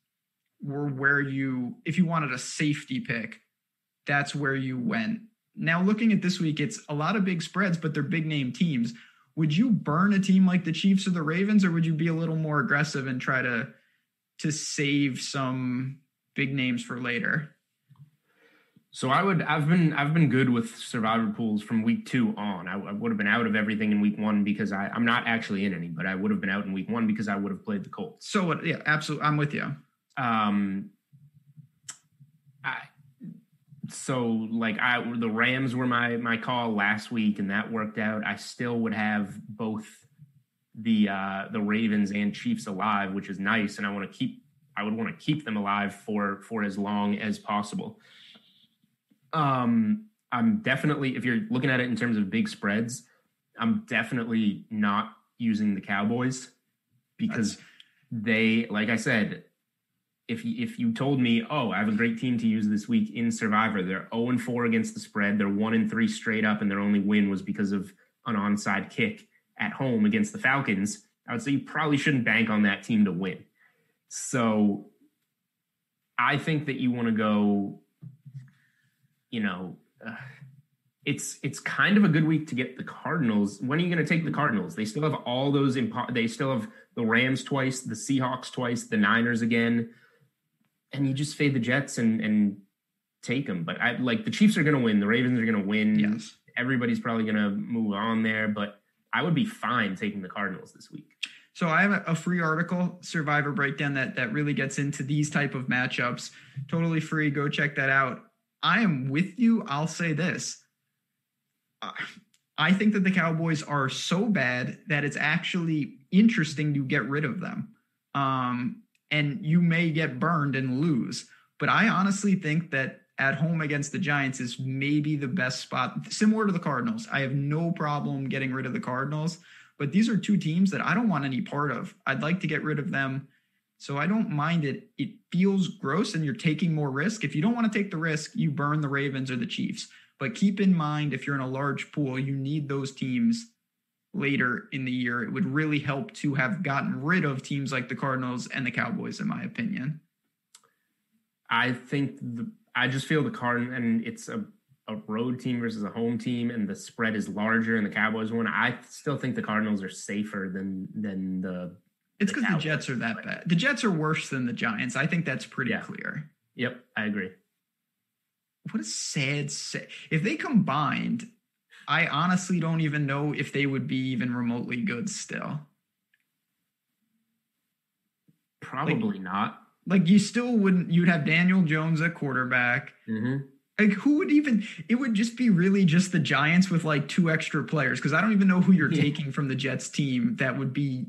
were where you, if you wanted a safety pick, that's where you went. Now looking at this week, it's a lot of big spreads, but they're big name teams. Would you burn a team like the Chiefs or the Ravens, or would you be a little more aggressive and try to, to save some big names for later? So I would, I've been, I've been good with survivor pools from week two on. I, I would have been out of everything in week one because I, I'm not actually in any, but I would have been out in week one because I would have played the Colts. So what? Yeah, absolutely. I'm with you. Um, I, so like I, the Rams were my, my call last week and that worked out. I still would have both the, uh, the Ravens and Chiefs alive, which is nice. And I want to keep, I would want to keep them alive for, for as long as possible. Um, I'm definitely, if you're looking at it in terms of big spreads, I'm definitely not using the Cowboys because they, like I said, if you, if you told me, oh, I have a great team to use this week in Survivor, they're oh and four against the spread. They're one and three straight up. And their only win was because of an onside kick at home against the Falcons. I would say you probably shouldn't bank on that team to win. So I think that you want to go, you know, uh, it's, it's kind of a good week to get the Cardinals. When are you going to take the Cardinals? They still have all those, impo- they still have the Rams twice, the Seahawks twice, the Niners again. And you just fade the Jets and, and take them. But I like the Chiefs are going to win. The Ravens are going to win. Yes. Everybody's probably going to move on there, but I would be fine taking the Cardinals this week. So I have a free article, Survivor Breakdown, that, that really gets into these type of matchups. Totally free. Go check that out. I am with you. I'll say this. Uh, I think that the Cowboys are so bad that it's actually interesting to get rid of them. Um, and you may get burned and lose. But I honestly think that at home against the Giants is maybe the best spot, similar to the Cardinals. I have no problem getting rid of the Cardinals. But these are two teams that I don't want any part of. I'd like to get rid of them. So I don't mind it. It feels gross and you're taking more risk. If you don't want to take the risk, you burn the Ravens or the Chiefs. But keep in mind, if you're in a large pool, you need those teams later in the year. It would really help to have gotten rid of teams like the Cardinals and the Cowboys, in my opinion. I think the, I just feel the Cardinals, and it's a, a road team versus a home team, and the spread is larger in the Cowboys one. I still think the Cardinals are safer than than the It's because the Jets are that bad. The Jets are worse than the Giants. I think that's pretty yeah. clear. Yep, I agree. What a sad, sad... If they combined, I honestly don't even know if they would be even remotely good still. Probably like, not. Like, you still wouldn't... You'd have Daniel Jones at quarterback. Mm-hmm. Like, who would even... It would just be really just the Giants with, like, two extra players, because I don't even know who you're yeah. taking from the Jets team that would be...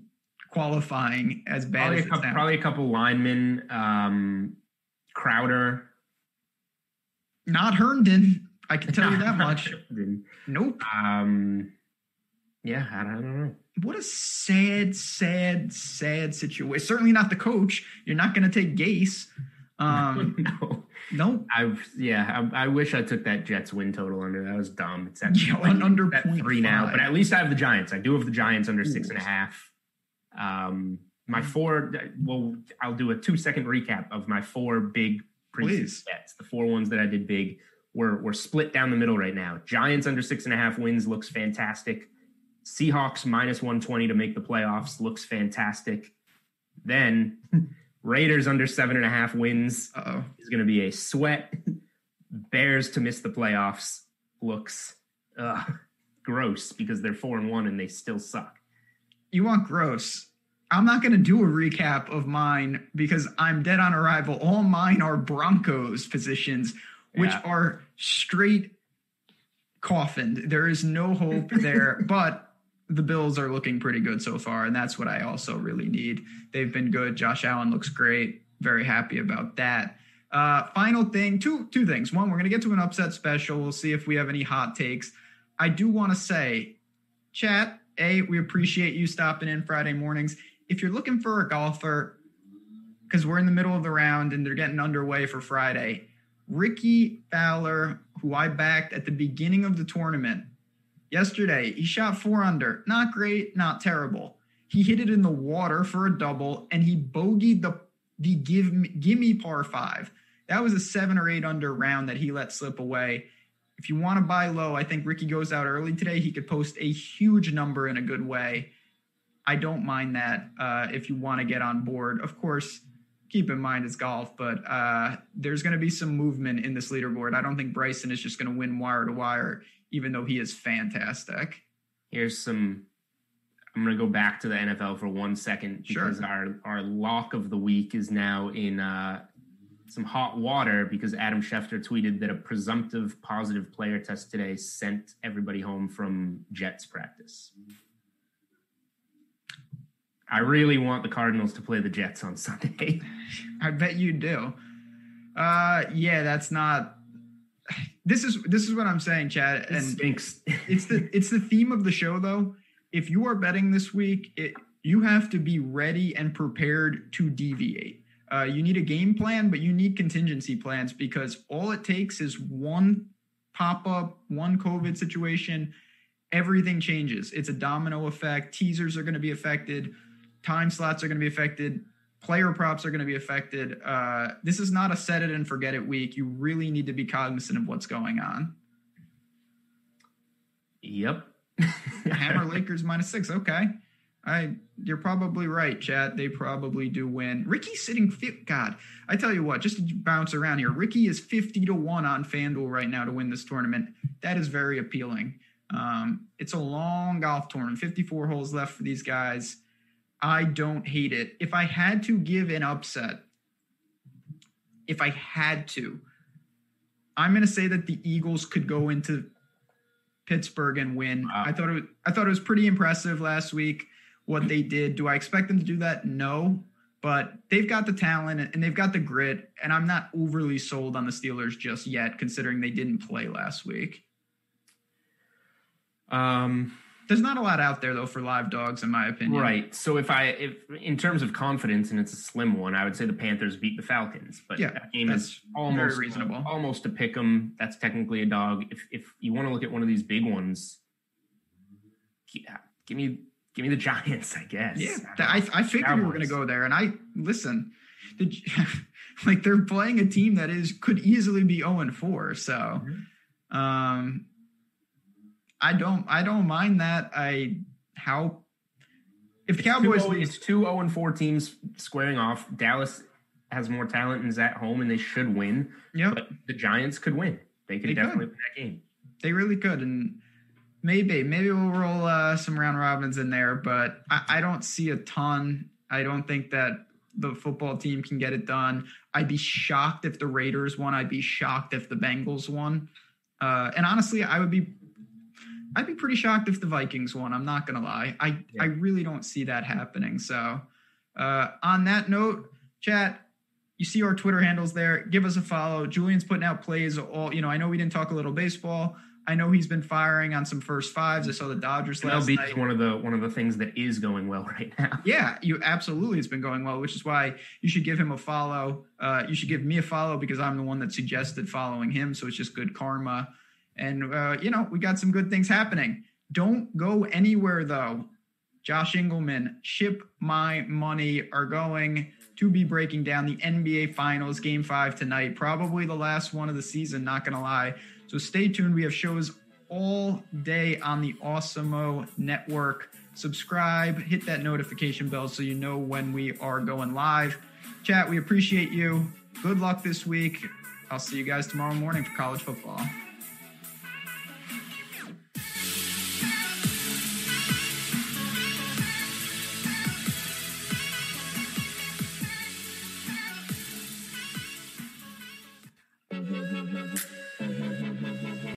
qualifying as bad probably as a couple, probably a couple linemen, um, Crowder, not Herndon. I can tell you that much. Herndon. Nope. Um, yeah, I don't know. What a sad, sad, sad situation. Certainly not the coach. You're not going to take Gase. Um, no, nope. I yeah. I, I wish I took that Jets win total under. That was dumb. It's at, yeah, like, under it's at three now, but at least I have the Giants. I do have the Giants under Ooh. six and a half. Um, my four, well, I'll do a two second recap of my four big preseason bets. The four ones that I did big were, were split down the middle right now. Giants under six and a half wins looks fantastic. Seahawks minus one twenty to make the playoffs looks fantastic. Then Raiders under seven and a half wins Uh-oh. is going to be a sweat. Bears to miss the playoffs looks uh, gross because they're four and one and they still suck. You want gross. I'm not going to do a recap of mine because I'm dead on arrival. All mine are Broncos positions, which yeah. are straight coffined. There is no hope there, but the Bills are looking pretty good so far, and that's what I also really need. They've been good. Josh Allen looks great. Very happy about that. Uh, final thing, two, two things. One, we're going to get to an upset special. We'll see if we have any hot takes. I do want to say, chat, A, we appreciate you stopping in Friday mornings. If you're looking for a golfer, because we're in the middle of the round and they're getting underway for Friday, Ricky Fowler, who I backed at the beginning of the tournament yesterday, he shot four under. Not great, not terrible. He hit it in the water for a double, and he bogeyed the the give me, give me par five. That was a seven or eight under round that he let slip away. If you want to buy low, I think Ricky goes out early today. He could post a huge number in a good way. I don't mind that uh, if you want to get on board. Of course, keep in mind it's golf, but uh, there's going to be some movement in this leaderboard. I don't think Bryson is just going to win wire to wire, even though he is fantastic. Here's some... I'm going to go back to the N F L for one second because sure. our, our lock of the week is now in... Uh, some hot water because Adam Schefter tweeted that a presumptive positive player test today sent everybody home from Jets practice. I really want the Cardinals to play the Jets on Sunday. I bet you do. Uh, yeah, that's not, this is, this is what I'm saying, Chad. And it stinks. it's the, it's the theme of the show though. If you are betting this week, it, you have to be ready and prepared to deviate. Uh, you need a game plan, but you need contingency plans because all it takes is one pop-up, one COVID situation. Everything changes. It's a domino effect. Teasers are going to be affected. Time slots are going to be affected. Player props are going to be affected. Uh, this is not a set it and forget it week. You really need to be cognizant of what's going on. Yep. Hammer Lakers minus six. Okay. I, you're probably right, Chad. They probably do win. Ricky's sitting, God, I tell you what, just to bounce around here, Ricky is fifty to one on FanDuel right now to win this tournament. That is very appealing. Um, it's a long golf tournament, fifty-four holes left for these guys. I don't hate it. If I had to give an upset, if I had to, I'm going to say that the Eagles could go into Pittsburgh and win. Wow. I thought it was, I thought it was pretty impressive last week. What they did. Do I expect them to do that? No, but they've got the talent and they've got the grit, and I'm not overly sold on the Steelers just yet, considering they didn't play last week. Um, There's not a lot out there though for live dogs, in my opinion. Right. So if I, if in terms of confidence, and it's a slim one, I would say the Panthers beat the Falcons, but yeah, that game is almost very reasonable, almost a pick 'em. That's technically a dog. If if you want to look at one of these big ones, yeah, give me. Give me the Giants, I guess. Yeah, I, I figured Cowboys. We were going to go there. And I listen, the, like they're playing a team that is could easily be zero and four. So, mm-hmm. um, I don't, I don't mind that. I how if the Cowboys, two oh, it's two zero and four teams squaring off. Dallas has more talent and is at home, and they should win. Yeah, but the Giants could win. They could they definitely could. win that game. They really could, and. Maybe, maybe we'll roll uh, some round robins in there, but I, I don't see a ton. I don't think that the football team can get it done. I'd be shocked if the Raiders won. I'd be shocked if the Bengals won. Uh, and honestly, I would be, I'd be pretty shocked if the Vikings won. I'm not going to lie. I, yeah. I really don't see that happening. So uh, on that note, chat, you see our Twitter handles there. Give us a follow. Julian's putting out plays all, you know, I know we didn't talk a little baseball, I know he's been firing on some first fives. I saw the Dodgers last night. That'll be one of the one of the things that is going well right now. Yeah, you absolutely it's been going well, which is why you should give him a follow. Uh, you should give me a follow because I'm the one that suggested following him, so it's just good karma. And, uh, you know, we got some good things happening. Don't go anywhere, though. Josh Engelman, Ship My Money are going to be breaking down the N B A Finals, Game five tonight. Probably the last one of the season, not going to lie. So stay tuned. We have shows all day on the Awesemo Network. Subscribe, hit that notification bell so you know when we are going live. Chat, we appreciate you. Good luck this week. I'll see you guys tomorrow morning for college football.